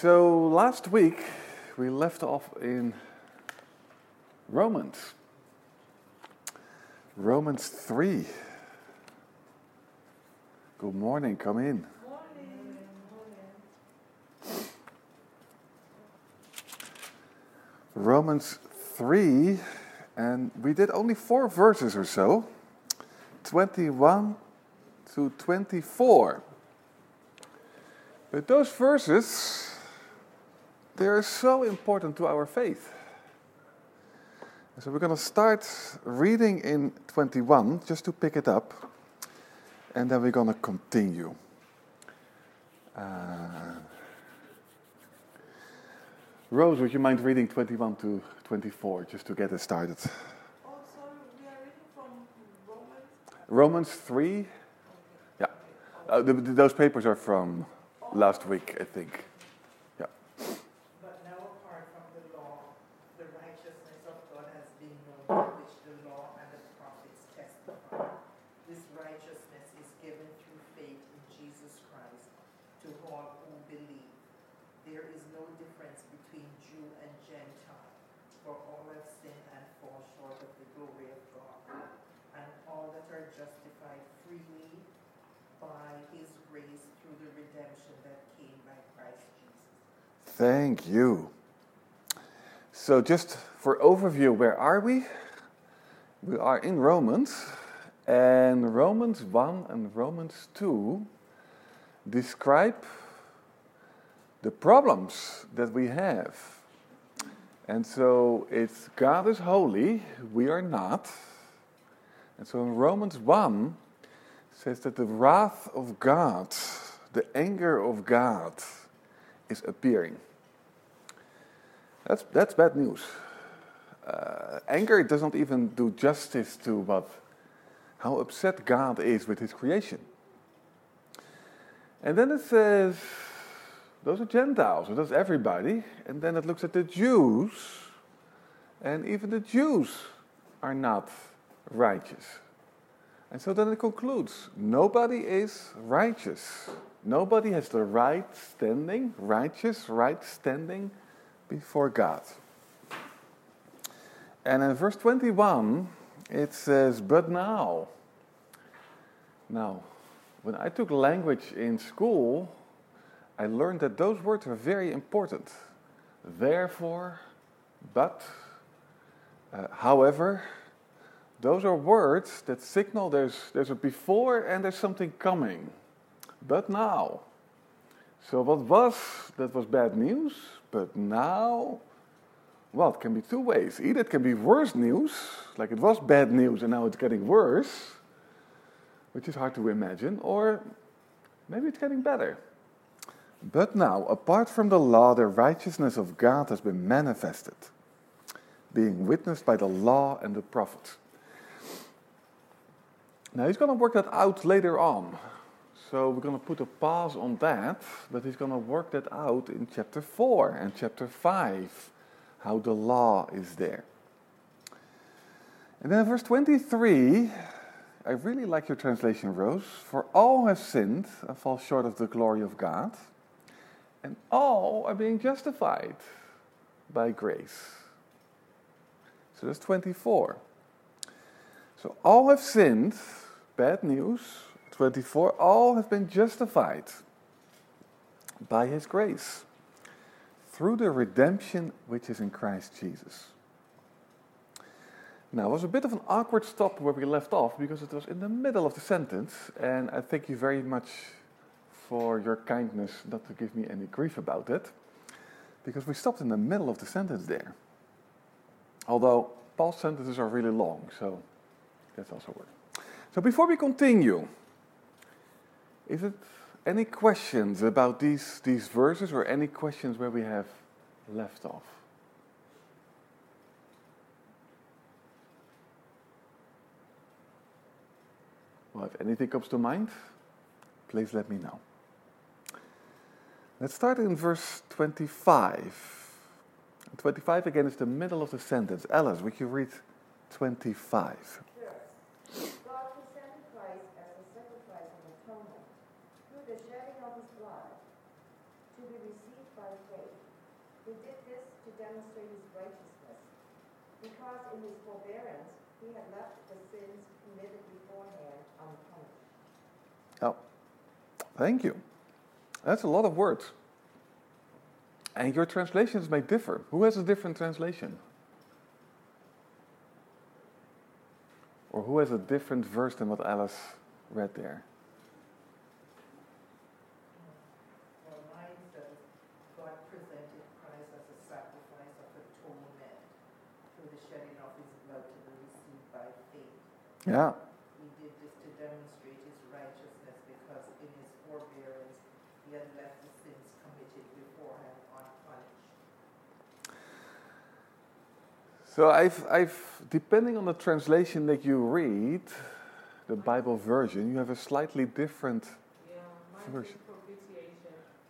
So last week we left off in Romans 3. Good morning, come in. Morning. Romans 3, and we did only 4 verses or so, 21 to 24. But those verses, they are so important to our faith. So we're going to start reading in 21, just to pick it up. And then we're going to continue. Rose, would you mind reading 21 to 24, just to get it started? Also, we are reading from Romans 3. Yeah. Those papers are from last week, I think. Yeah. But now apart from the law, the righteousness of God has been known, which the law and the prophets testify. This righteousness is given through faith in Jesus Christ to all who believe. There is no difference between Jew and Gentile, for all have sinned and fall short of the glory of God, and all that are justified freely by His grace through the redemption that came by Christ Jesus. Thank you. So just for overview, where are we? We are in Romans, and Romans 1 and Romans 2 describe the problems that we have. And so it's God is holy, we are not. And so in Romans 1, says that the wrath of God, the anger of God, is appearing. That's bad news. Anger doesn't even do justice to how upset God is with His creation. And then it says, those are Gentiles, so that's everybody. And then it looks at the Jews, and even the Jews are not righteous. And so then it concludes, nobody is righteous. Nobody has the right standing before God. And in verse 21, it says, but now. Now, when I took language in school, I learned that those words are very important. Therefore, but, however. Those are words that signal there's a before and there's something coming. But now. So that was bad news, but now, well, it can be two ways. Either it can be worse news, like it was bad news and now it's getting worse, which is hard to imagine, or maybe it's getting better. But now, apart from the law, the righteousness of God has been manifested, being witnessed by the law and the prophets. Now, He's going to work that out later on. So we're going to put a pause on that, but He's going to work that out in chapter 4 and chapter 5, how the law is there. And then verse 23, I really like your translation, Rose. For all have sinned and fall short of the glory of God, and all are being justified by grace. So that's 24. So all have sinned, bad news, 24, all have been justified by His grace through the redemption which is in Christ Jesus. Now, it was a bit of an awkward stop where we left off because it was in the middle of the sentence, and I thank you very much for your kindness not to give me any grief about it, because we stopped in the middle of the sentence there. Although Paul's sentences are really long, so that's also work. So before we continue, is it any questions about these verses or any questions where we have left off? Well, if anything comes to mind, please let me know. Let's start in verse 25. 25 again is the middle of the sentence. Alice, would you read 25? Sure. God presented Christ as a sacrifice and atonement through the shedding of His blood to be received by by faith. He did this to demonstrate his righteousness, because in his forbearance he had left the sins committed beforehand unpunished. Oh, thank you. That's a lot of words. And your translations may differ. Who has a different translation? Or who has a different verse than what Alice read there? Well, mine says, God presented Christ as a sacrifice of atonement through the shedding of his blood to be received by faith. Yeah. He did this to demonstrate his righteousness, because in his forbearance he had left the sins committed beforehand unpunished. So depending on the translation that you read, the Bible version, you have a slightly different version.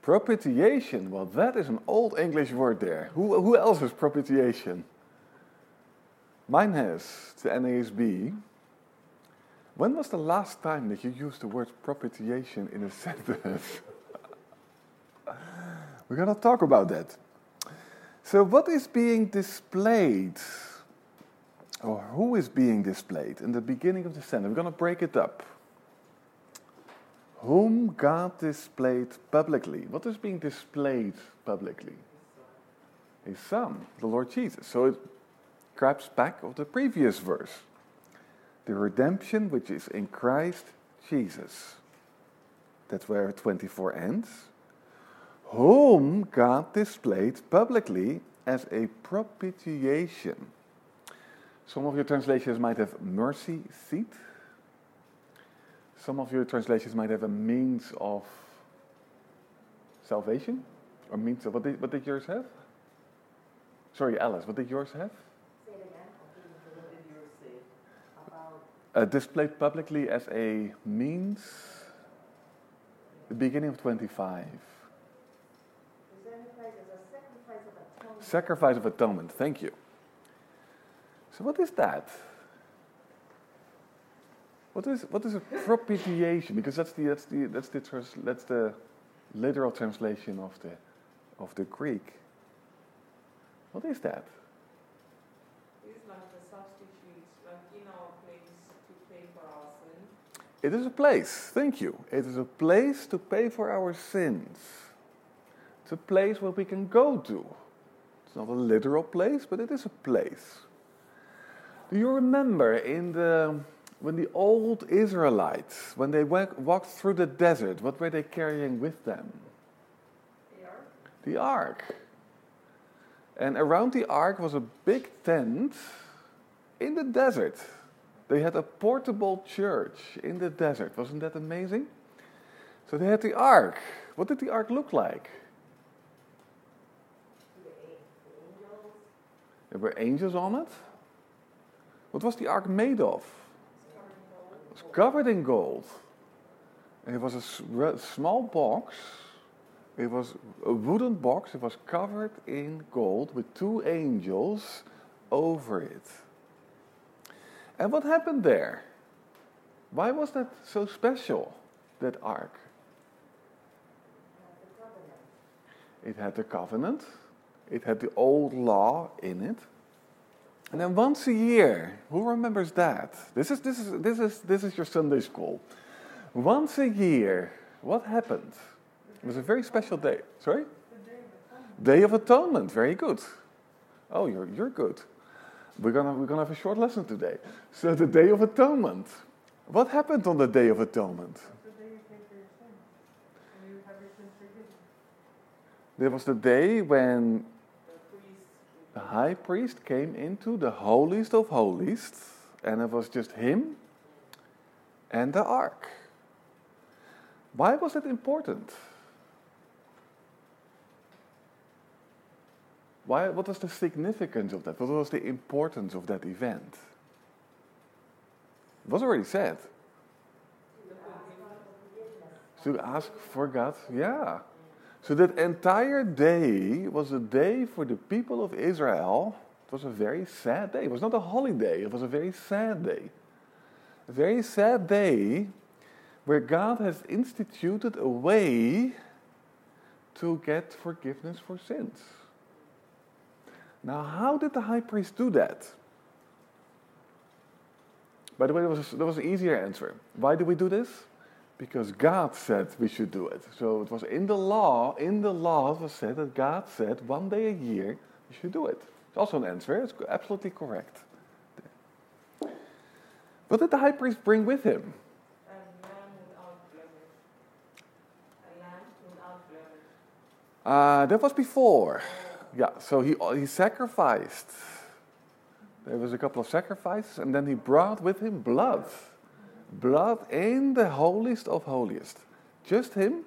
Propitiation. Well, that is an old English word there. Who else has propitiation? Mine has, the NASB. When was the last time that you used the word propitiation in a sentence? We're going to talk about that. So what is being displayed, or who is being displayed in the beginning of the sentence? We're going to break it up. Whom God displayed publicly. What is being displayed publicly? His Son, the Lord Jesus. So it grabs back of the previous verse. The redemption which is in Christ Jesus. That's where 24 ends. Whom God displayed publicly as a propitiation. Some of your translations might have mercy seat. Some of your translations might have a means of salvation. Or means of, what did yours have? Sorry, Alice, what did yours have? Say it again. What did yours say about? Displayed publicly as a means. The beginning of 25. Sacrifice of atonement, thank you. So what is that? What is a propitiation? Because that's the literal translation of the Greek. What is that? It's like the substitute, like in our place to pay for our sins. It is a place, thank you. It is a place to pay for our sins. It's a place where we can go to. It's not a literal place, but it is a place. Do you remember when the old Israelites, when they walked through the desert, what were they carrying with them? The Ark. And around the Ark was a big tent in the desert. They had a portable church in the desert. Wasn't that amazing? So they had the Ark. What did the Ark look like? There were angels on it. What was the ark made of? It was covered in gold. And it was a small box. It was a wooden box. It was covered in gold with two angels over it. And what happened there? Why was that so special, that ark? It had the covenant. It had the old law in it. And then once a year, who remembers that? This is your Sunday school. Once a year, what happened? It was a very special day. Sorry? The Day of Atonement. Day of Atonement, very good. Oh, you're good. We're gonna have a short lesson today. So the Day of Atonement. What happened on the Day of Atonement? There was the day when the high priest came into the holiest of holiest, and it was just him and the ark. Why was it important? What was the significance of that? What was the importance of that event? It was already said. To ask for God, yeah. So that entire day was a day for the people of Israel. It was a very sad day. It was not a holiday. It was a very sad day. A very sad day where God has instituted a way to get forgiveness for sins. Now, how did the high priest do that? By the way, there was an easier answer. Why do we do this? Because God said we should do it. So it was in the law it was said that God said one day a year you should do it. It's also an answer, it's absolutely correct. What did the high priest bring with him? A lamb without blemish. That was before. Yeah, so he sacrificed. There was a couple of sacrifices, and then he brought with him blood. Blood in the holiest of holiest. Just him.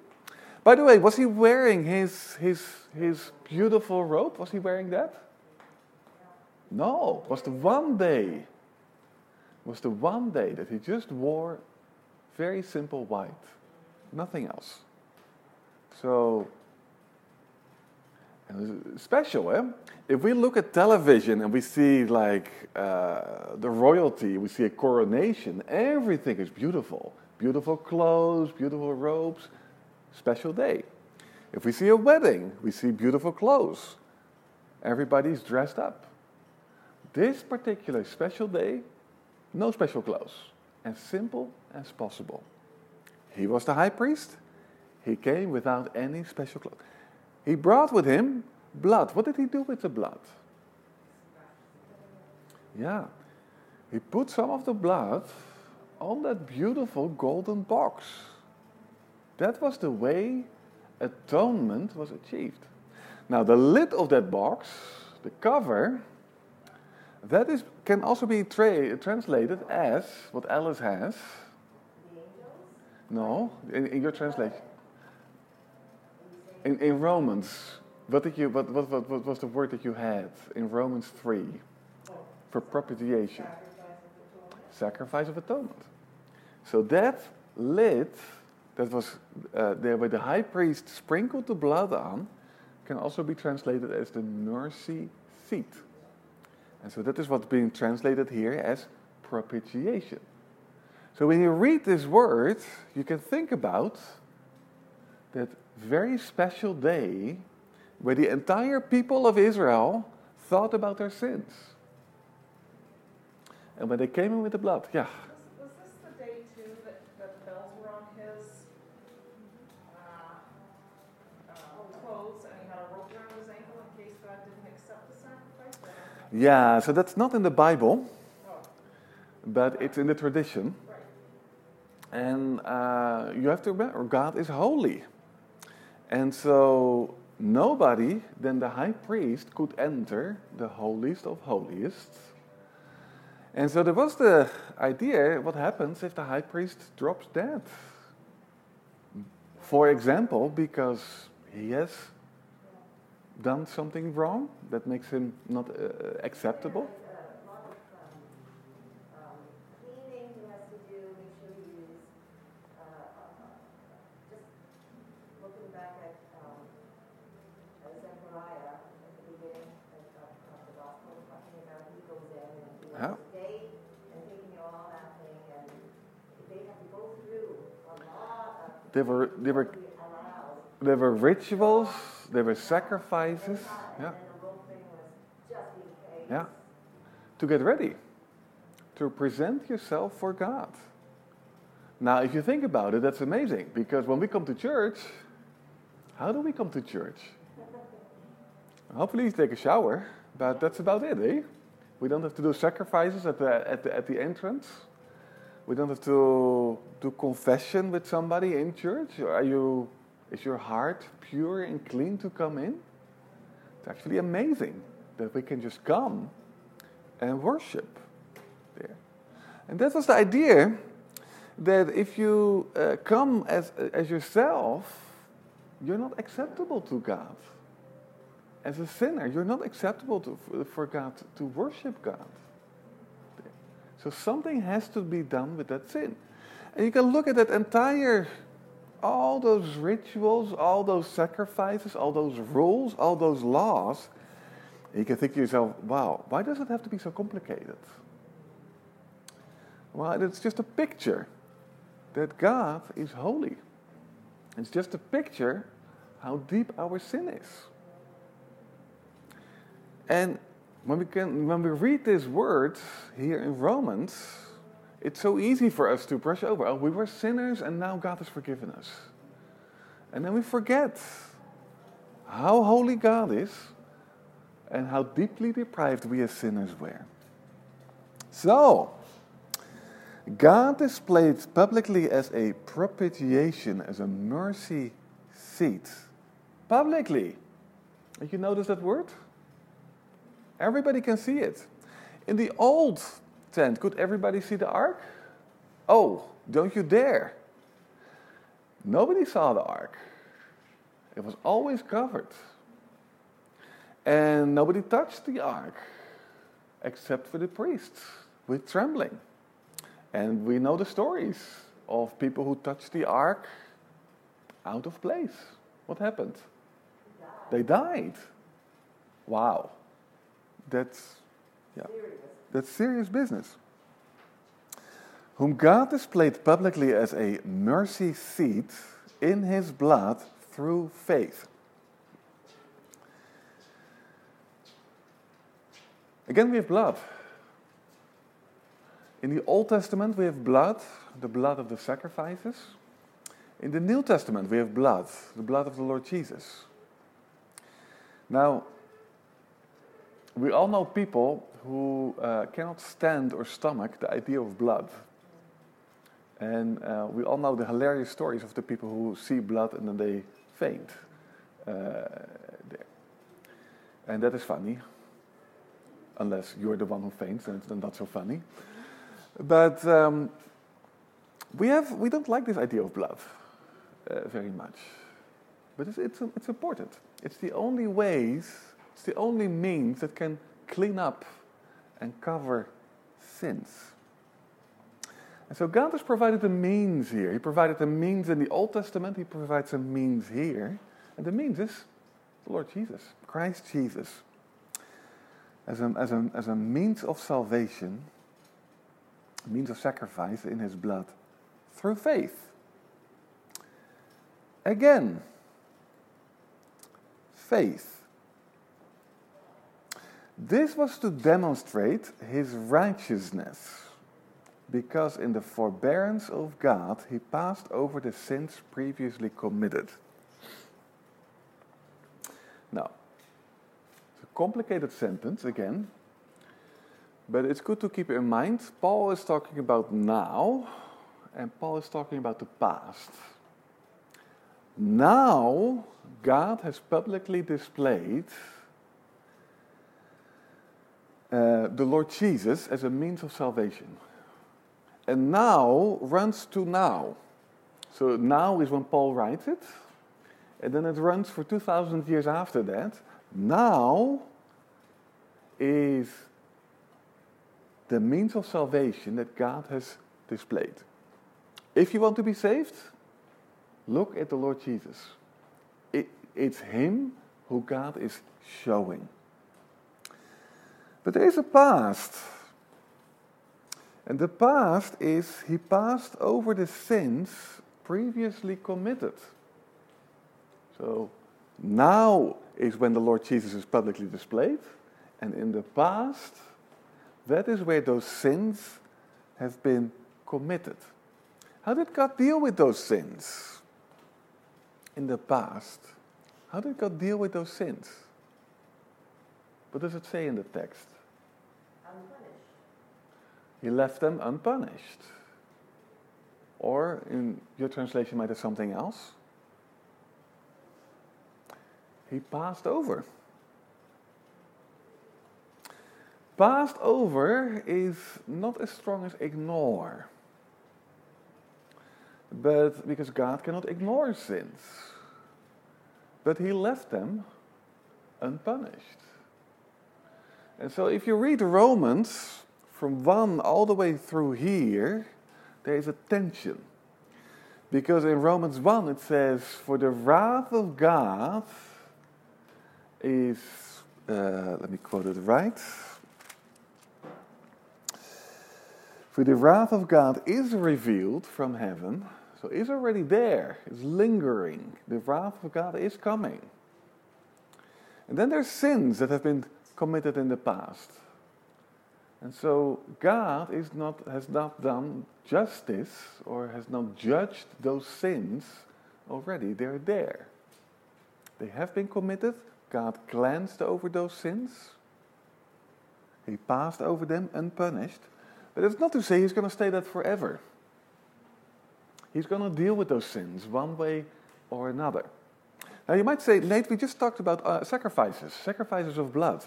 By the way, was he wearing his beautiful robe? Was he wearing that? No, it was the one day. Was the one day that he just wore very simple white. Nothing else. So, and it was special, eh? If we look at television and we see like the royalty, we see a coronation, everything is beautiful. Beautiful clothes, beautiful robes, special day. If we see a wedding, we see beautiful clothes. Everybody's dressed up. This particular special day, no special clothes. As simple as possible. He was the high priest. He came without any special clothes. He brought with him blood. What did he do with the blood? Yeah. He put some of the blood on that beautiful golden box. That was the way atonement was achieved. Now, the lid of that box, the cover, that is can also be translated as what Alice has. No, in your translation. In Romans, what was the word that you had in Romans 3 for propitiation? Sacrifice of atonement. So that lid that was there where the high priest sprinkled the blood on can also be translated as the mercy seat. And so that is what's being translated here as propitiation. So when you read this word, you can think about that very special day where the entire people of Israel thought about their sins. And when they came in with the blood, yeah. Was this the day, too, that the bells were on his clothes and he had a rope around his ankle in case God didn't accept the sacrifice? Yeah, so that's not in the Bible, but it's in the tradition. And you have to remember, God is holy. And so nobody than the high priest could enter the holiest of holiest. And so there was the idea, what happens if the high priest drops dead? For example, because he has done something wrong that makes him not acceptable. Cleaning he has to do, make sure he is just looking back at Zechariah at the beginning of the gospel, talking about he goes in and he has a day and taking all that thing, and they have to go through a lot of there were rituals. There were sacrifices, yeah. Yeah, to get ready, to present yourself for God. Now, if you think about it, that's amazing, because when we come to church, how do we come to church? Hopefully you take a shower, but that's about it, eh? We don't have to do sacrifices at the entrance. We don't have to do confession with somebody in church. Is your heart pure and clean to come in? It's actually amazing that we can just come and worship there. And that was the idea, that if you come as yourself, you're not acceptable to God. As a sinner, you're not acceptable for God, to worship God. There. So something has to be done with that sin. And you can look at that entire... all those rituals, all those sacrifices, all those rules, all those laws, you can think to yourself, wow, why does it have to be so complicated? Well, it's just a picture that God is holy. It's just a picture how deep our sin is. And when we read this word here in Romans, it's so easy for us to brush over. Oh, we were sinners and now God has forgiven us. And then we forget how holy God is and how deeply deprived we as sinners were. So, God displayed publicly as a propitiation, as a mercy seat. Publicly. Did you notice that word? Everybody can see it. In the old tent, could everybody see the ark? Oh, don't you dare. Nobody saw the ark. It was always covered. And nobody touched the ark, except for the priests, with trembling. And we know the stories of people who touched the ark out of place. What happened? They died. Wow. That's serious business. Whom God displayed publicly as a mercy seat in his blood through faith. Again, we have blood. In the Old Testament, we have blood, the blood of the sacrifices. In the New Testament, we have blood, the blood of the Lord Jesus. Now, we all know people who cannot stand or stomach the idea of blood. And we all know the hilarious stories of the people who see blood and then they faint. And that is funny. Unless you're the one who faints, then it's not so funny. But we don't like this idea of blood very much. But it's important. It's the only means that can clean up and cover sins. And so God has provided a means here. He provided a means in the Old Testament. He provides a means here. And the means is the Lord Jesus, Christ Jesus. As a means of salvation, a means of sacrifice in his blood through faith. Again, faith. This was to demonstrate his righteousness, because in the forbearance of God, he passed over the sins previously committed. Now, it's a complicated sentence again, but it's good to keep in mind. Paul is talking about now, and Paul is talking about the past. Now, God has publicly displayed the Lord Jesus as a means of salvation. And now runs to now. So now is when Paul writes it. And then it runs for 2,000 years after that. Now is the means of salvation that God has displayed. If you want to be saved, look at the Lord Jesus. It's him who God is showing. But there is a past. And the past is he passed over the sins previously committed. So now is when the Lord Jesus is publicly displayed. And in the past, that is where those sins have been committed. How did God deal with those sins? In the past. How did God deal with those sins? What does it say in the text? Unpunished. He left them unpunished. Or in your translation might have something else. He passed over. Passed over is not as strong as ignore. But because God cannot ignore sins. But he left them unpunished. And so if you read Romans, from 1 all the way through here, there is a tension. Because in Romans 1 it says, for the wrath of God is, let me quote it right. For the wrath of God is revealed from heaven, So it's already there. It's lingering. The wrath of God is coming. And then there's sins that have been committed in the past. And so God has not done justice or has not judged those sins already. They're there. They have been committed. God glanced over those sins. He passed over them unpunished. But it's not to say he's going to stay that forever. He's going to deal with those sins one way or another. Now you might say, Nate, we just talked about sacrifices of blood.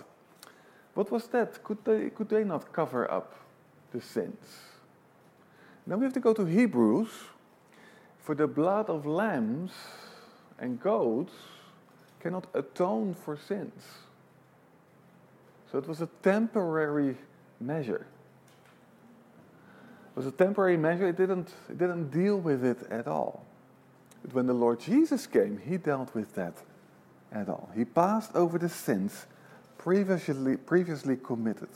What was that? Could they not cover up the sins? Now we have to go to Hebrews. For the blood of lambs and goats cannot atone for sins. So it was a temporary measure. It was a temporary measure. It didn't deal with it at all. But when the Lord Jesus came, he dealt with that at all. He passed over the sins previously committed.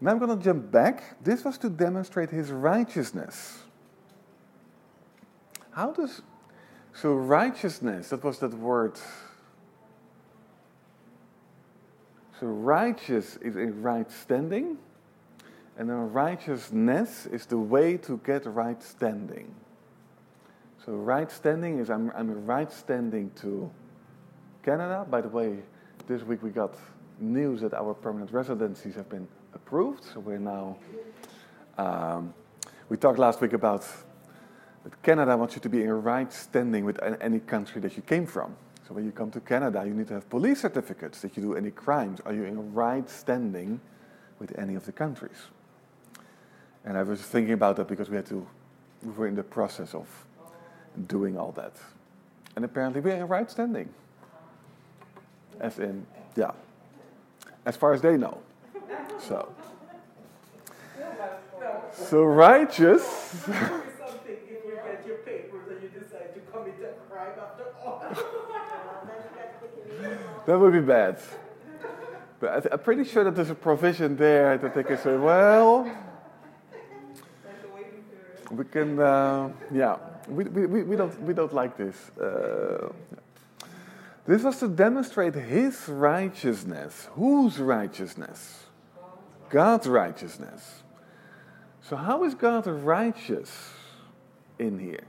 Now I'm going to jump back. This was to demonstrate his righteousness. So righteousness, that was that word. So righteous is in right standing. And then righteousness is the way to get right standing. So right standing is I'm right standing to Canada. By the way, this week we got news that our permanent residencies have been approved. So we're now, we talked last week about that Canada wants you to be in right standing with any country that you came from. So when you come to Canada, you need to have police certificates. Did you do any crimes? Are you in right standing with any of the countries? And I was thinking about that because we were in the process of doing all that. And apparently we're in right standing. As in, yeah. As far as they know. So righteous. Something if you get your papers and you decide to commit a crime after all. That would be bad. But I'm pretty sure that there's a provision there that they can say, well, we can, yeah, we don't like this. This was to demonstrate his righteousness. Whose righteousness? God's righteousness. So how is God righteous in here?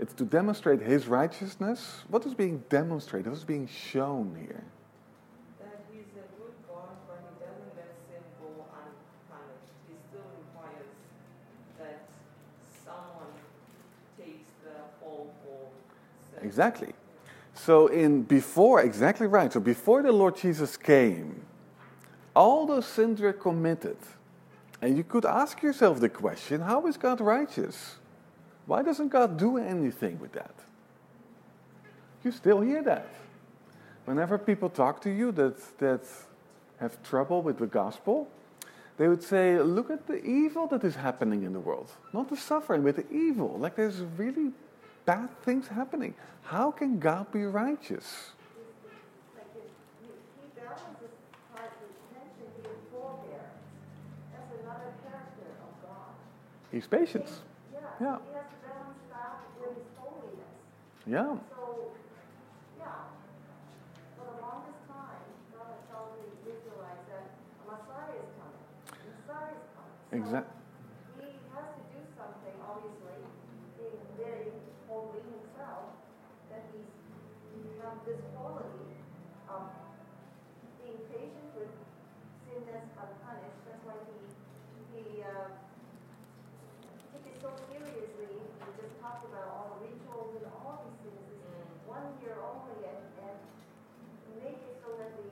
It's to demonstrate his righteousness. What is being demonstrated? What is being shown here? Exactly. So exactly right. So before the Lord Jesus came, all those sins were committed. And you could ask yourself the question, how is God righteous? Why doesn't God do anything with that? You still hear that. Whenever people talk to you that have trouble with the gospel, they would say, look at the evil that is happening in the world. Not the suffering, but the evil. Like there's really bad things happening. How can God be righteous? He balances part with tension and forbearance. That's another character of God. He's patience. Yeah. He has to balance it out with his holiness. Yeah. So, yeah. For the longest time, God has told the Israelites that Messiah is coming. Messiah is coming. Exactly. This quality of being patient with sin that's unpunished. That's why he took it so seriously. We just talked about all the rituals and all these things. It's one year only, and make it so that the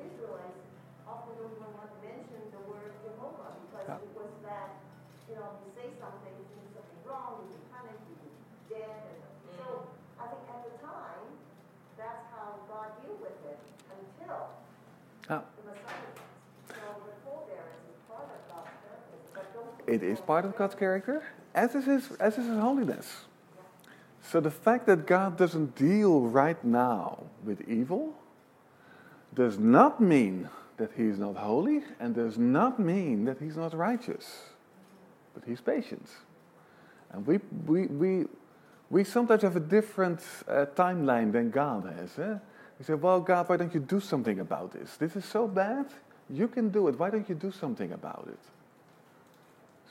Israelites often don't want to mention the word Jehovah because it was that, if you say something, you do something wrong, you punish, you dead. So I think at the time, that's how God dealt with it until the Messiah. So the forbearance is part of God's character. It is part of God's character, as is his holiness. Yeah. So the fact that God doesn't deal right now with evil does not mean that he is not holy and does not mean that he's not righteous. Mm-hmm. But he's patient. And we We sometimes have a different timeline than God has. We say, well, God, why don't you do something about this? This is so bad. You can do it. Why don't you do something about it?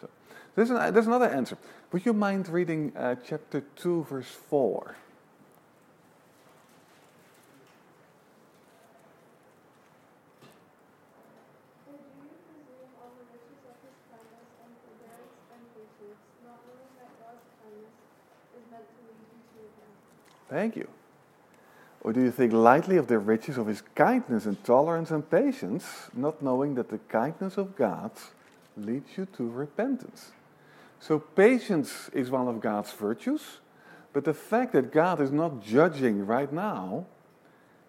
So there's another answer. Would you mind reading chapter 2, verse 4? Thank you. Or do you think lightly of the riches of his kindness and tolerance and patience, not knowing that the kindness of God leads you to repentance? So patience is one of God's virtues, but the fact that God is not judging right now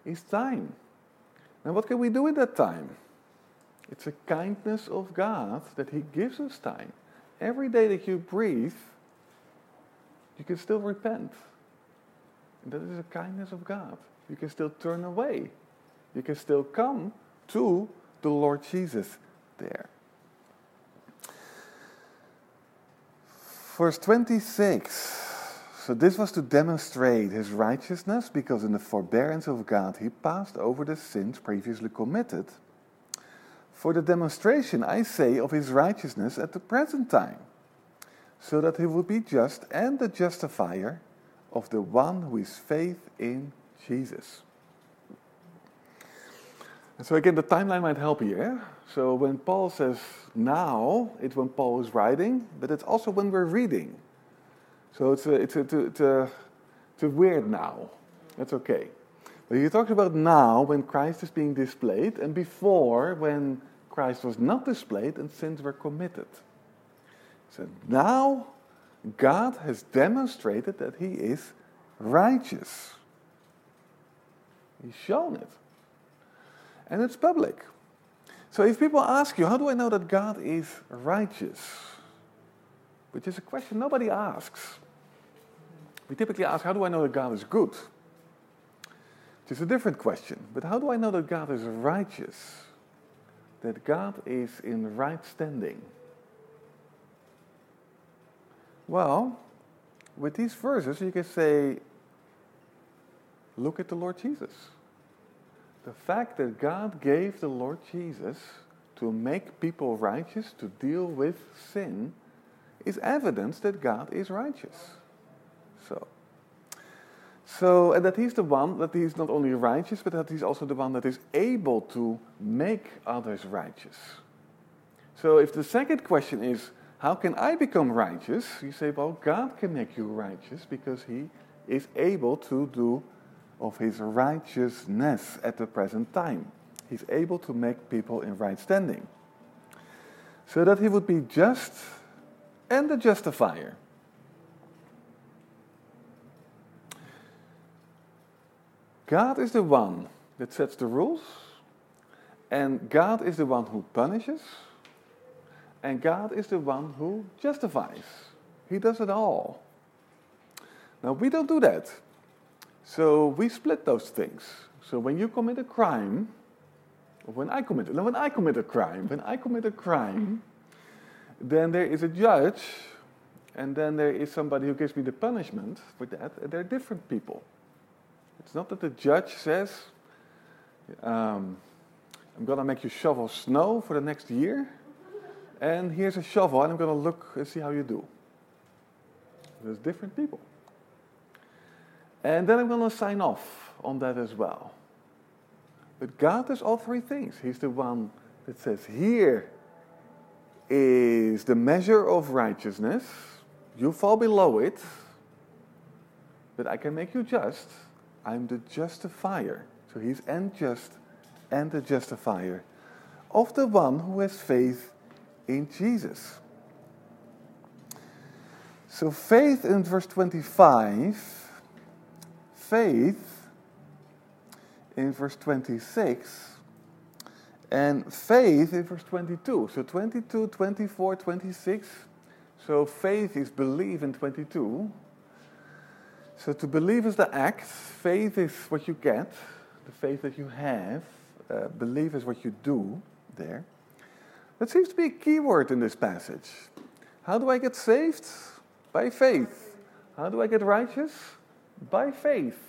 is time. Now what can we do in that time? It's a kindness of God that he gives us time. Every day that you breathe, you can still repent. And that is the kindness of God. You can still turn away. You can still come to the Lord Jesus there. Verse 26. So this was to demonstrate his righteousness, because in the forbearance of God he passed over the sins previously committed, for the demonstration, I say, of his righteousness at the present time, so that he would be just and the justifier of the one who is faith in Jesus. And so again, the timeline might help here. So when Paul says now, it's when Paul is writing, but it's also when we're reading. So it's a weird now. That's okay. But he talks about now when Christ is being displayed, and before when Christ was not displayed and sins were committed. So now God has demonstrated that he is righteous. He's shown it. And it's public. So if people ask you, how do I know that God is righteous? Which is a question nobody asks. We typically ask, how do I know that God is good? Which is a different question. But how do I know that God is righteous? That God is in right standing? Well, with these verses you can say, look at the Lord Jesus. The fact that God gave the Lord Jesus to make people righteous, to deal with sin, is evidence that God is righteous. So and that he's the one, that he's not only righteous, but that he's also the one that is able to make others righteous. So if the second question is, how can I become righteous? You say, well, God can make you righteous because he is able to do of his righteousness at the present time. He's able to make people in right standing. So that he would be just and the justifier. God is the one that sets the rules, and God is the one who punishes, and God is the one who justifies. He does it all. Now, we don't do that. So we split those things. So when you commit a crime, or when I commit a crime, then there is a judge, and then there is somebody who gives me the punishment for that, and they're different people. It's not that the judge says, I'm going to make you shovel snow for the next year, and here's a shovel, and I'm going to look and see how you do. There's different people. And then I'm going to sign off on that as well. But God does all three things. He's the one that says, here is the measure of righteousness. You fall below it, but I can make you just. I'm the justifier. So he's and just and the justifier of the one who has faith in Jesus. So faith in verse 25, faith in verse 26, and faith in verse 22. So 22, 24, 26. So faith is believe in 22. So to believe is the act, faith is what you get, the faith that you have, believe is what you do there. That seems to be a key word in this passage. How do I get saved? By faith. How do I get righteous? By faith.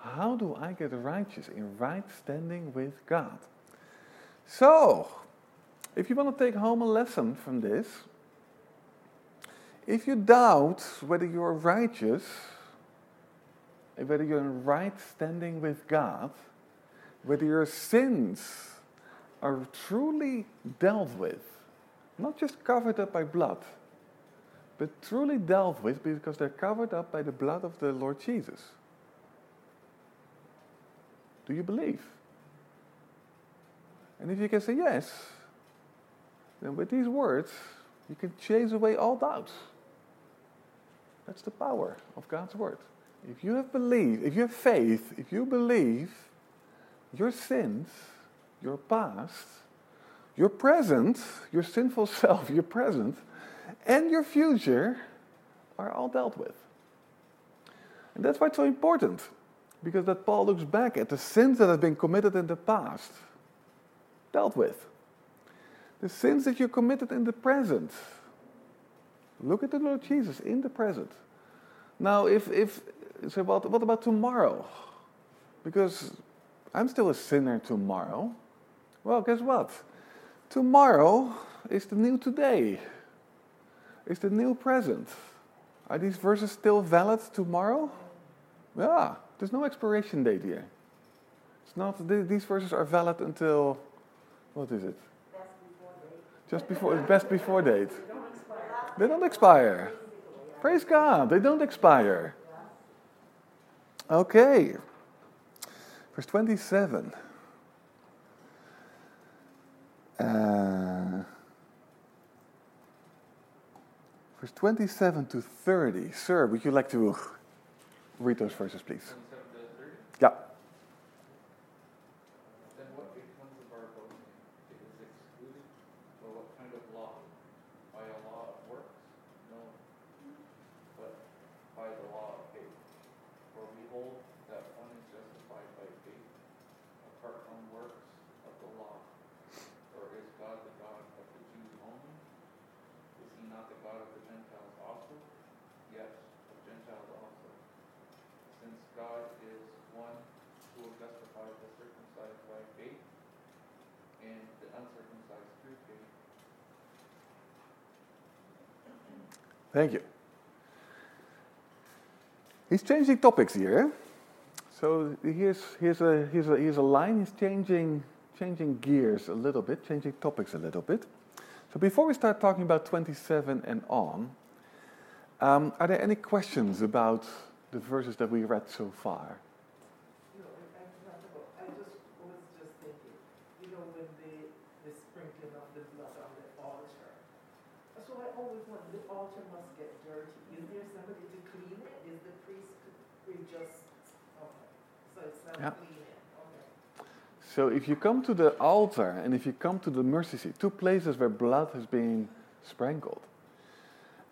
How do I get righteous? In right standing with God. So, if you want to take home a lesson from this, if you doubt whether you're righteous, whether you're in right standing with God, whether your sins are truly dealt with, not just covered up by blood, but truly dealt with because they're covered up by the blood of the Lord Jesus. Do you believe? And if you can say yes, then with these words, you can chase away all doubts. That's the power of God's word. If you have believed, if you have faith, if you believe, your sins, your past, your present, your sinful self, your present, and your future are all dealt with. And that's why it's so important, because that Paul looks back at the sins that have been committed in the past, dealt with. The sins that you committed in the present, look at the Lord Jesus in the present. Now, so what about tomorrow? Because I'm still a sinner tomorrow. Well, guess what? Tomorrow is the new today. It's the new present. Are these verses still valid tomorrow? Yeah, there's no expiration date here. It's not. These verses are valid until, what is it? Just before, best before date. They don't expire. Praise God, they don't expire. Okay. Verse 27. Verse 27 to 30. Sir, would you like to read those verses, please? 27 to 30? Yeah. Thank you. He's changing topics here. So here's a line. He's changing gears a little bit, changing topics a little bit. So before we start talking about 27 and on, are there any questions about the verses that we read so far? Yeah. So if you come to the altar and if you come to the mercy seat, two places where blood has been sprinkled,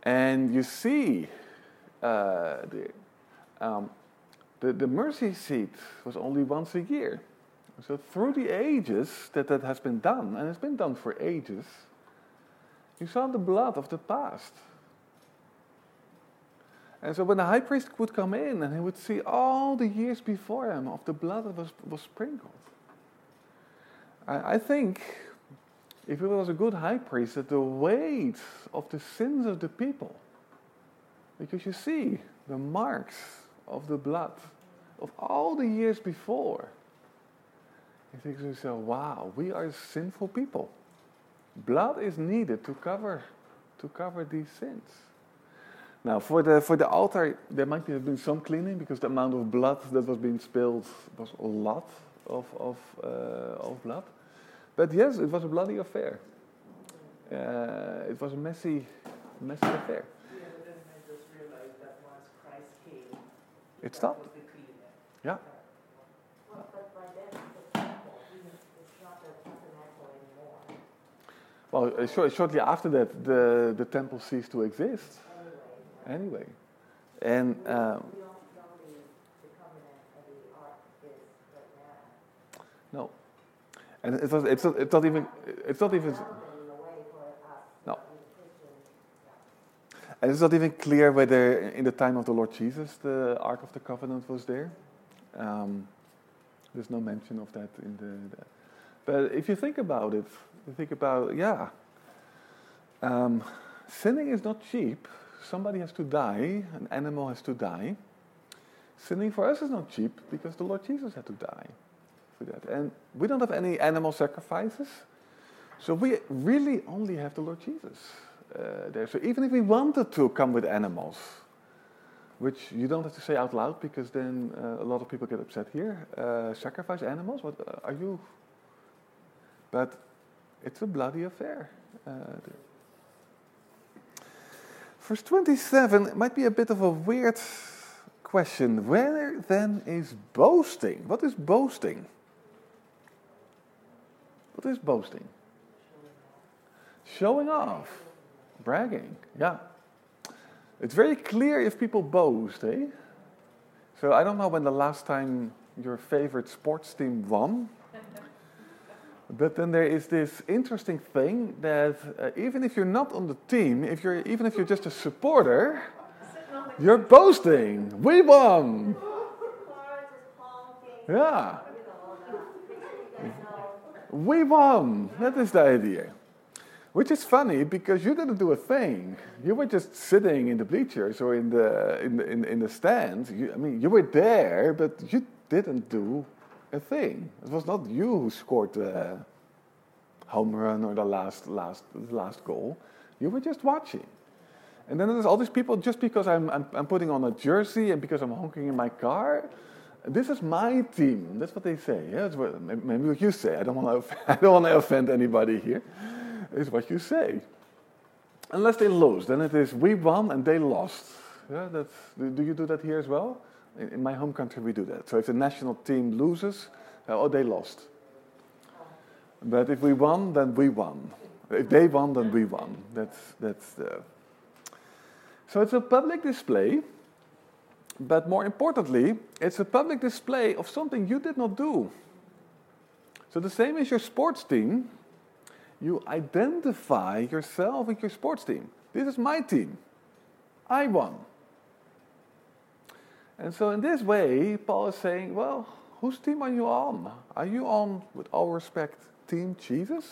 and you see the mercy seat was only once a year. So through the ages that has been done, and it's been done for ages, you saw the blood of the past. And so when the high priest would come in and he would see all the years before him of the blood that was sprinkled. I think if it was a good high priest, that the weight of the sins of the people, because you see the marks of the blood of all the years before, you think to yourself, wow, we are sinful people. Blood is needed to cover these sins. Now, for the altar, there might have been some cleaning because the amount of blood that was being spilled was a lot of blood. But yes, it was a bloody affair. It was a messy affair. Yeah, but then I just realized that once Christ came, it stopped. Was the cleaning. Yeah. Well, but by then, the temple, it's not the tabernacle anymore. Well, shortly after that, the temple ceased to exist. Anyway, and we don't know the covenant of the Ark is right now. No, and it's not even. No, And it's not even clear whether in the time of the Lord Jesus the Ark of the Covenant was there. There's no mention of that in the. But if you think about it, sinning is not cheap. Somebody has to die. An animal has to die. Sinning for us is not cheap because the Lord Jesus had to die for that. And we don't have any animal sacrifices. So we really only have the Lord Jesus there. So even if we wanted to come with animals, which you don't have to say out loud because then a lot of people get upset here. Sacrifice animals? What are you? But it's a bloody affair. Verse 27 might be a bit of a weird question. Where then is boasting? What is boasting? What is boasting? Showing off. Bragging. Yeah. It's very clear if people boast, eh? So I don't know when the last time your favorite sports team won. But then there is this interesting thing that even if you're not on the team, even if you're just a supporter, you're boasting. We won. Yeah. We won. That is the idea. Which is funny because you didn't do a thing. You were just sitting in the bleachers or in the stands. You were there, but you didn't do a thing. It was not you who scored the home run or the last goal. You were just watching. And then there's all these people just because I'm putting on a jersey and because I'm honking in my car. This is my team. That's what they say. Yeah, that's what, maybe what you say. I don't want to offend anybody here. It's what you say. Unless they lose, then it is we won and they lost. Yeah, do you do that here as well? In my home country, we do that. So if the national team loses, they lost. But if we won, then we won. If they won, then we won. That's. So it's a public display, but more importantly, it's a public display of something you did not do. So the same as your sports team, you identify yourself with your sports team. This is my team. I won. And so in this way, Paul is saying, well, whose team are you on? Are you on, with all respect, Team Jesus?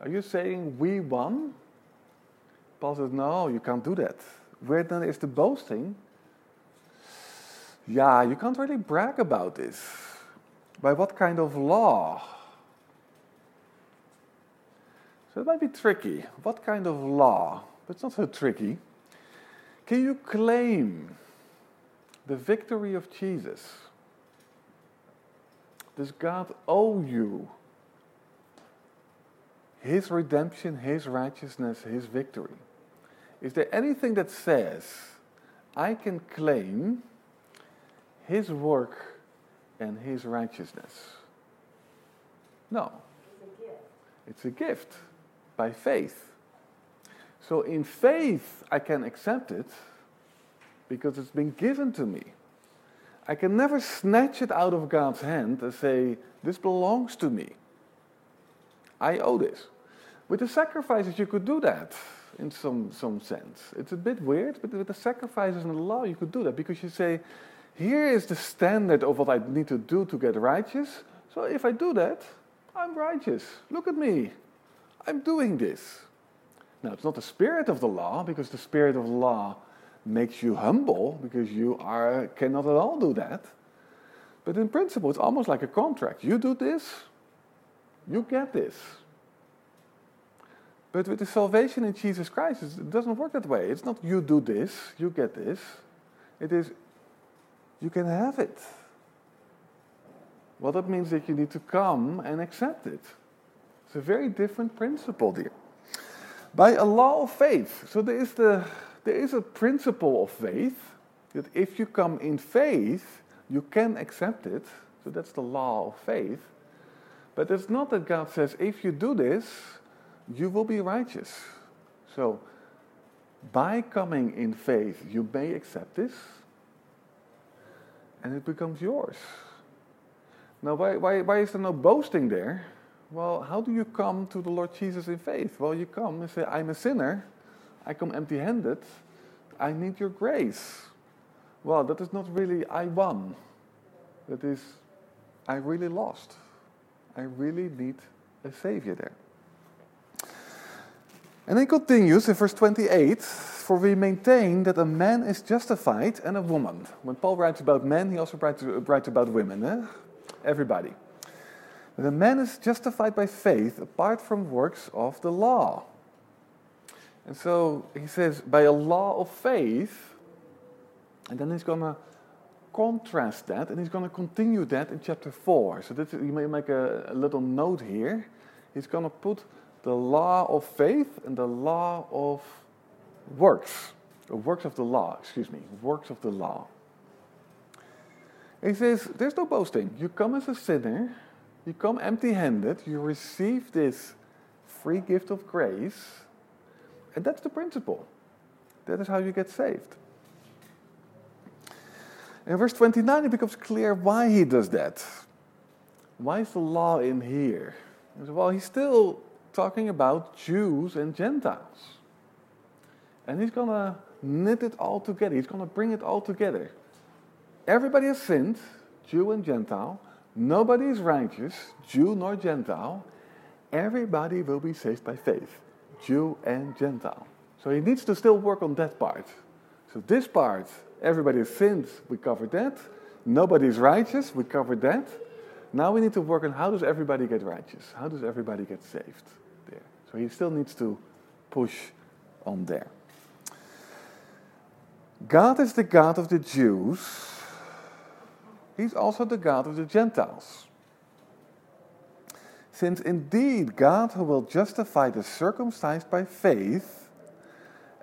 Are you saying we won? Paul says, no, you can't do that. Where then is the boasting? Yeah, you can't really brag about this. By what kind of law? So it might be tricky. What kind of law? But it's not so tricky. Can you claim the victory of Jesus? Does God owe you His redemption, His righteousness, His victory? Is there anything that says, I can claim His work and His righteousness? No. It's a gift by faith. So in faith, I can accept it, because it's been given to me. I can never snatch it out of God's hand and say, this belongs to me. I owe this. With the sacrifices, you could do that in some sense. It's a bit weird, but with the sacrifices and the law, you could do that. Because you say, here is the standard of what I need to do to get righteous. So if I do that, I'm righteous. Look at me. I'm doing this. Now, it's not the spirit of the law, because the spirit of the law makes you humble, because you cannot at all do that. But in principle, it's almost like a contract. You do this, you get this. But with the salvation in Jesus Christ, it doesn't work that way. It's not you do this, you get this. It is, you can have it. Well, that means that you need to come and accept it. It's a very different principle, dear. By a law of faith. So there is a principle of faith, that if you come in faith, you can accept it. So that's the law of faith. But it's not that God says, if you do this, you will be righteous. So, by coming in faith, you may accept this, and it becomes yours. Now, why is there no boasting there? Well, how do you come to the Lord Jesus in faith? Well, you come and say, I'm a sinner, I come empty-handed. I need your grace. Well, that is not really I won. That is, I really lost. I really need a Savior there. And then continues in verse 28, for we maintain that a man is justified and a woman. When Paul writes about men, he also writes about women. Everybody. That a man is justified by faith apart from works of the law. And so he says, by a law of faith, and then he's going to contrast that, and he's going to continue that in chapter 4. So this, you may make a little note here. He's going to put the law of faith and the law of works. Or works of the law, works of the law. He says, there's no boasting. You come as a sinner, you come empty-handed, you receive this free gift of grace, and that's the principle. That is how you get saved. In verse 29, it becomes clear why he does that. Why is the law in here? Well, he's still talking about Jews and Gentiles. And he's going to knit it all together. He's going to bring it all together. Everybody has sinned, Jew and Gentile. Nobody is righteous, Jew nor Gentile. Everybody will be saved by faith, Jew and Gentile. So he needs to still work on that part. So this part, everybody has sinned, we covered that. Nobody is righteous, we covered that. Now we need to work on how does everybody get righteous? How does everybody get saved there? So he still needs to push on there. God is the God of the Jews. He's also the God of the Gentiles. Since indeed God who will justify the circumcised by faith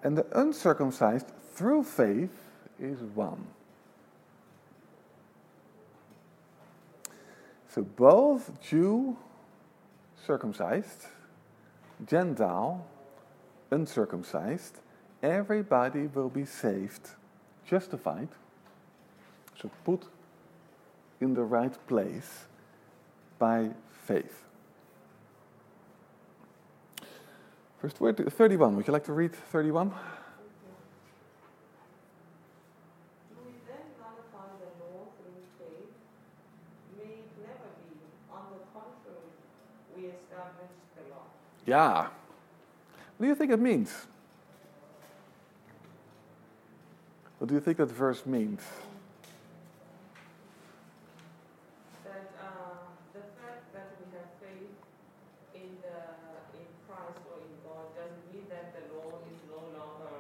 and the uncircumcised through faith is one. So both Jew, circumcised, Gentile, uncircumcised, everybody will be saved, justified. So put in the right place by faith. Verse 31, would you like to read 31? Yeah. What do you think it means? What do you think that verse means? That the fact that we have faith in Christ or in God doesn't mean that the law is no longer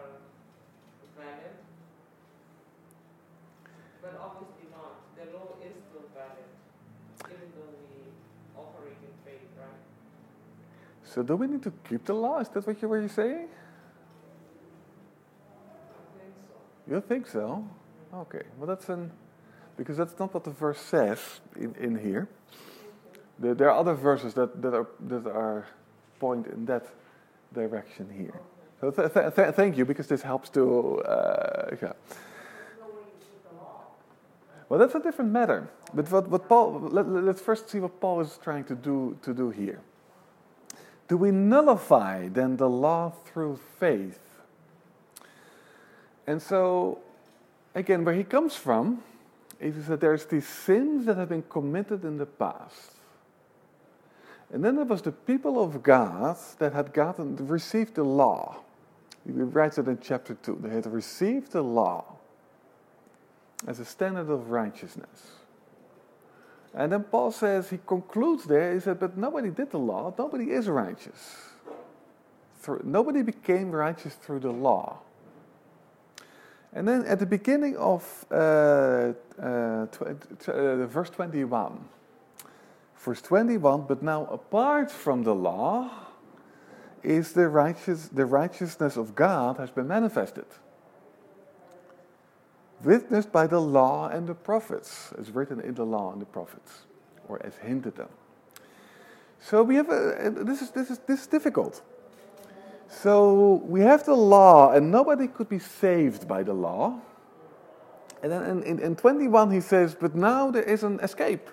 valid. But obviously not. The law is still valid, even though we operate in faith, right? So do we need to keep the law? Is that what you were saying? I think so. You think so? Okay. Well, because that's not what the verse says in here. There are other verses that are point in that direction here. So thank you, because this helps to. Well, that's a different matter. But what Paul? Let's first see what Paul is trying to do here. Do we nullify, then, the law through faith? And so, again, where he comes from is that there's these sins that have been committed in the past. And then there was the people of God that had received the law. He writes it in chapter 2. They had received the law as a standard of righteousness. And then Paul says, he concludes there, he said, but nobody did the law, nobody is righteous. Nobody became righteous through the law. And then at the beginning of verse 21, but now apart from the law, is the righteousness of God has been manifested. Witnessed by the law and the prophets, as written in the law and the prophets, or as hinted them. So we have this is difficult. So we have the law, and nobody could be saved by the law. And then in 21 he says, but now there is an escape.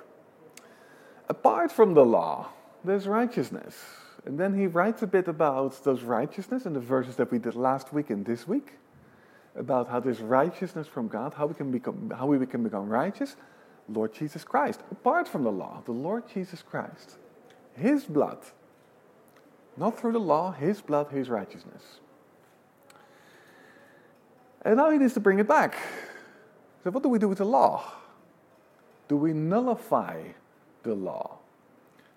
Apart from the law, there's righteousness. And then he writes a bit about those righteousness in the verses that we did last week and this week, about how this righteousness from God, how we can become righteous, Lord Jesus Christ, apart from the law, the Lord Jesus Christ, His blood, not through the law, His blood, His righteousness. And now he needs to bring it back. So what do we do with the law? Do we nullify the law?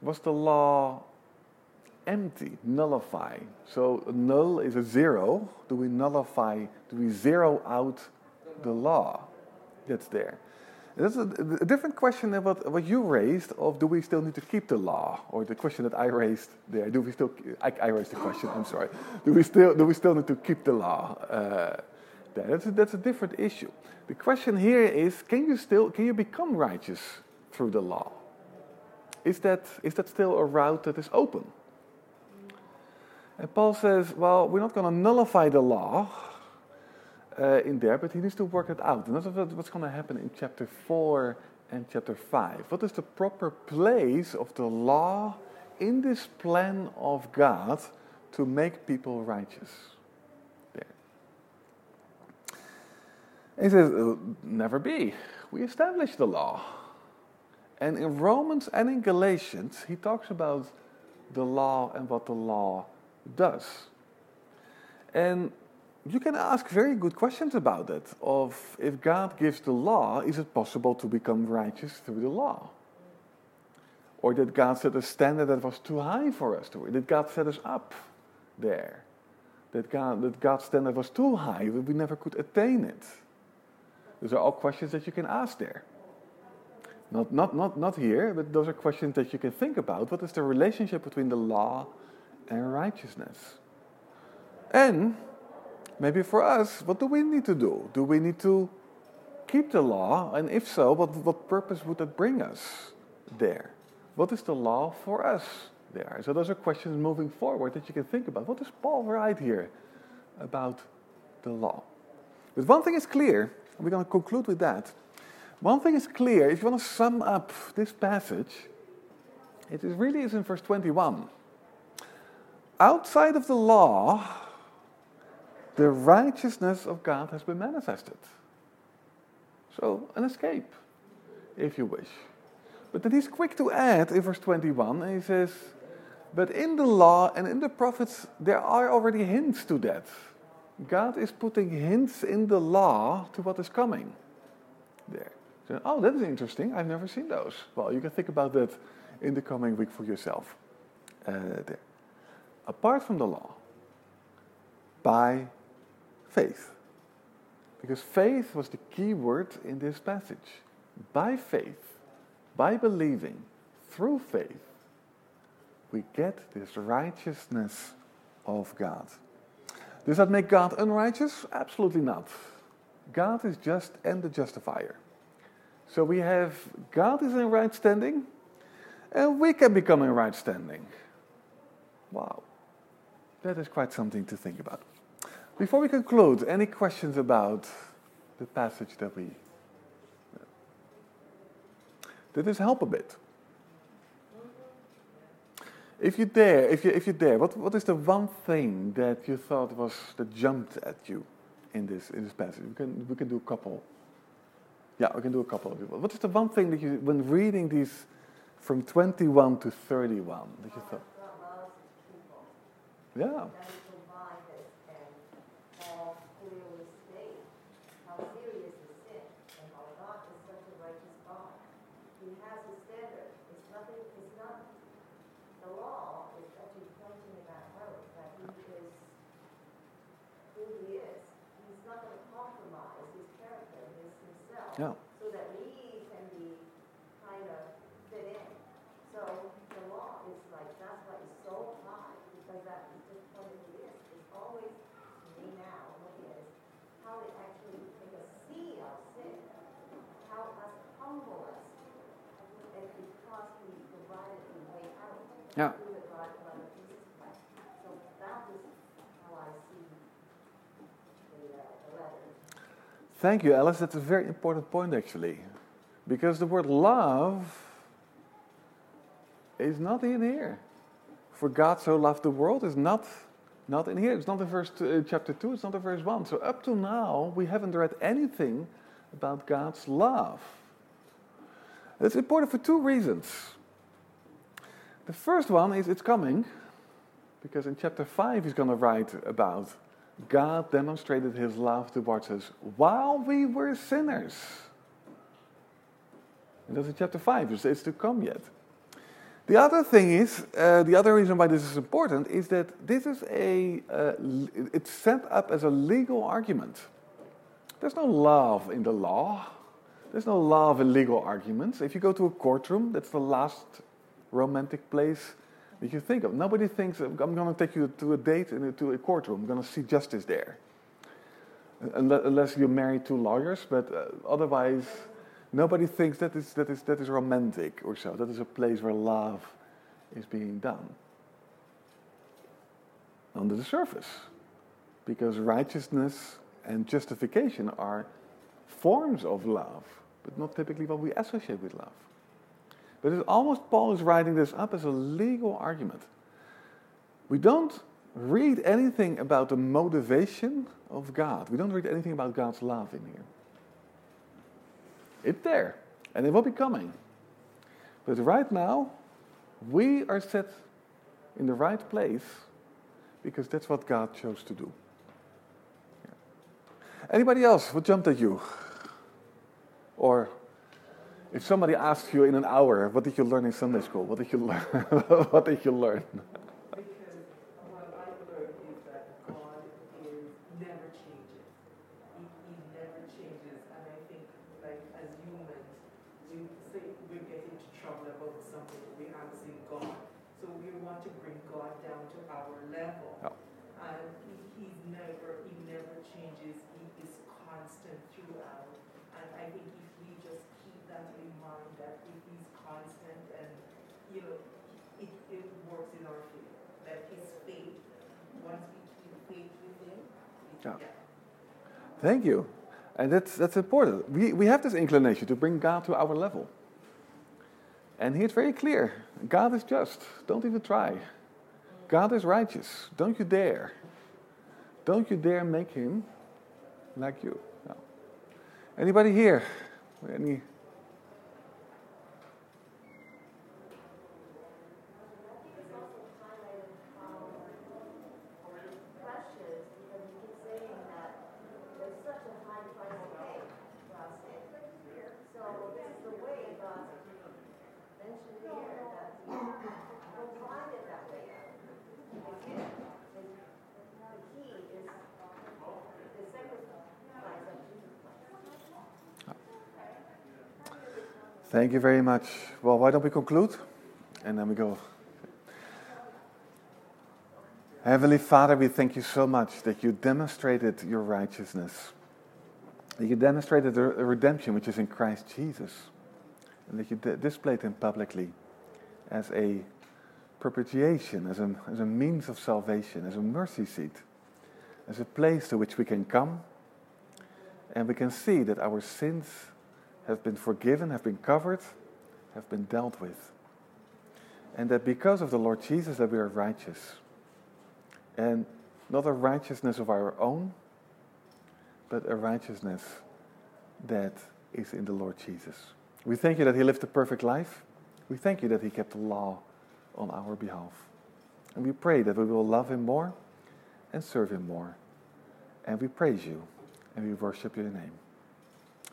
Was the law empty, nullify? So null is a zero. Do we nullify, do we zero out the law that's there? And that's a different question than what you raised of do we still need to keep the law? Or the question that I raised there, do we still, I raised the question, I'm sorry. Do we still need to keep the law? That's a different issue. The question here is, can you become righteous through the law? Is that still a route that is open? And Paul says, well, we're not going to nullify the law in there, but he needs to work it out. And that's what's going to happen in chapter 4 and chapter 5. What is the proper place of the law in this plan of God to make people righteous? He says, never be. We established the law. And in Romans and in Galatians, he talks about the law and what the law does. And you can ask very good questions about it, of if God gives the law, is it possible to become righteous through the law? Or did God set a standard that was too high for us? Did God set us up there? That God's standard was too high, that we never could attain it? Those are all questions that you can ask there. Not here, but those are questions that you can think about. What is the relationship between the law and righteousness? And maybe for us, what do we need to do? Do we need to keep the law? And if so, what purpose would that bring us there? What is the law for us there? So those are questions moving forward that you can think about. What does Paul write here about the law? But one thing is clear. We're going to conclude with that. One thing is clear, if you want to sum up this passage, it really is in verse 21. Outside of the law, the righteousness of God has been manifested. So, an escape, if you wish. But then he's quick to add in verse 21, and he says, but in the law and in the prophets, there are already hints to that. God is putting hints in the law to what is coming there. So, oh, that is interesting. I've never seen those. Well, you can think about that in the coming week for yourself. There. Apart from the law, by faith. Because faith was the key word in this passage. By faith, by believing, through faith, we get this righteousness of God. Does that make God unrighteous? Absolutely not. God is just and the justifier. So we have God is in right standing, and we can become in right standing. Wow. That is quite something to think about. Before we conclude, any questions about the passage that we... Did this help a bit? If you dare, what is the one thing that you thought was that jumped at you in this passage? We can do a couple. Yeah, we can do a couple. What is the one thing that you, when reading these from 21 to 31, that you thought? Yeah. Yeah. So that we can be kind of fit in. So the law is like, that's why it's so high, because that is just what it is. It's always me now, what it is, how it actually can see our sin, how us humble us, and because we provided a way out. Yeah. Thank you, Alice. That's a very important point, actually. Because the word love is not in here. For God so loved the world is not in here. It's not in chapter 2. It's not in verse 1. So up to now, we haven't read anything about God's love. And it's important for two reasons. The first one is it's coming, because in chapter 5 he's going to write about God demonstrated his love towards us while we were sinners. And that's in chapter 5, it's to come yet. The other thing is, the other reason why this is important is that this is it's set up as a legal argument. There's no love in the law. There's no love in legal arguments. If you go to a courtroom, that's the last romantic place that you think of. Nobody thinks, I'm going to take you to a date and to a courtroom. I'm going to see justice there. Unless you marry two lawyers, but otherwise, nobody thinks that is romantic or so. That is a place where love is being done. Under the surface. Because righteousness and justification are forms of love, but not typically what we associate with love. But it's almost Paul is writing this up as a legal argument. We don't read anything about the motivation of God. We don't read anything about God's love in here. It's there, and it will be coming. But right now, we are set in the right place because that's what God chose to do. Anybody else would jump at you? Or if somebody asks you in an hour, what did you learn in Sunday school? What did you learn? What did you learn? Because what I learned is that God never changes. He never changes. And I think, like, as humans, we say we get into trouble about something, we answer God. So we want to bring God down to our level. Oh. And he never changes. Throughout, and I think if we just keep that in mind, that it is constant, and it works in our favor. That is faith. Once we keep faith within, it's yeah. Thank you, and that's important. We have this inclination to bring God to our level, and he's very clear. God is just. Don't even try. God is righteous. Don't you dare. Don't you dare make him like you. Anybody here? Any? Thank you very much. Well, why don't we conclude? And then we go. Heavenly Father, we thank you so much that you demonstrated your righteousness. That you demonstrated the redemption which is in Christ Jesus. And that you displayed him publicly as a propitiation, as a means of salvation, as a mercy seat, as a place to which we can come. And we can see that our sins have been forgiven, have been covered, have been dealt with. And that because of the Lord Jesus that we are righteous. And not a righteousness of our own, but a righteousness that is in the Lord Jesus. We thank you that he lived a perfect life. We thank you that he kept the law on our behalf. And we pray that we will love him more and serve him more. And we praise you and we worship your name.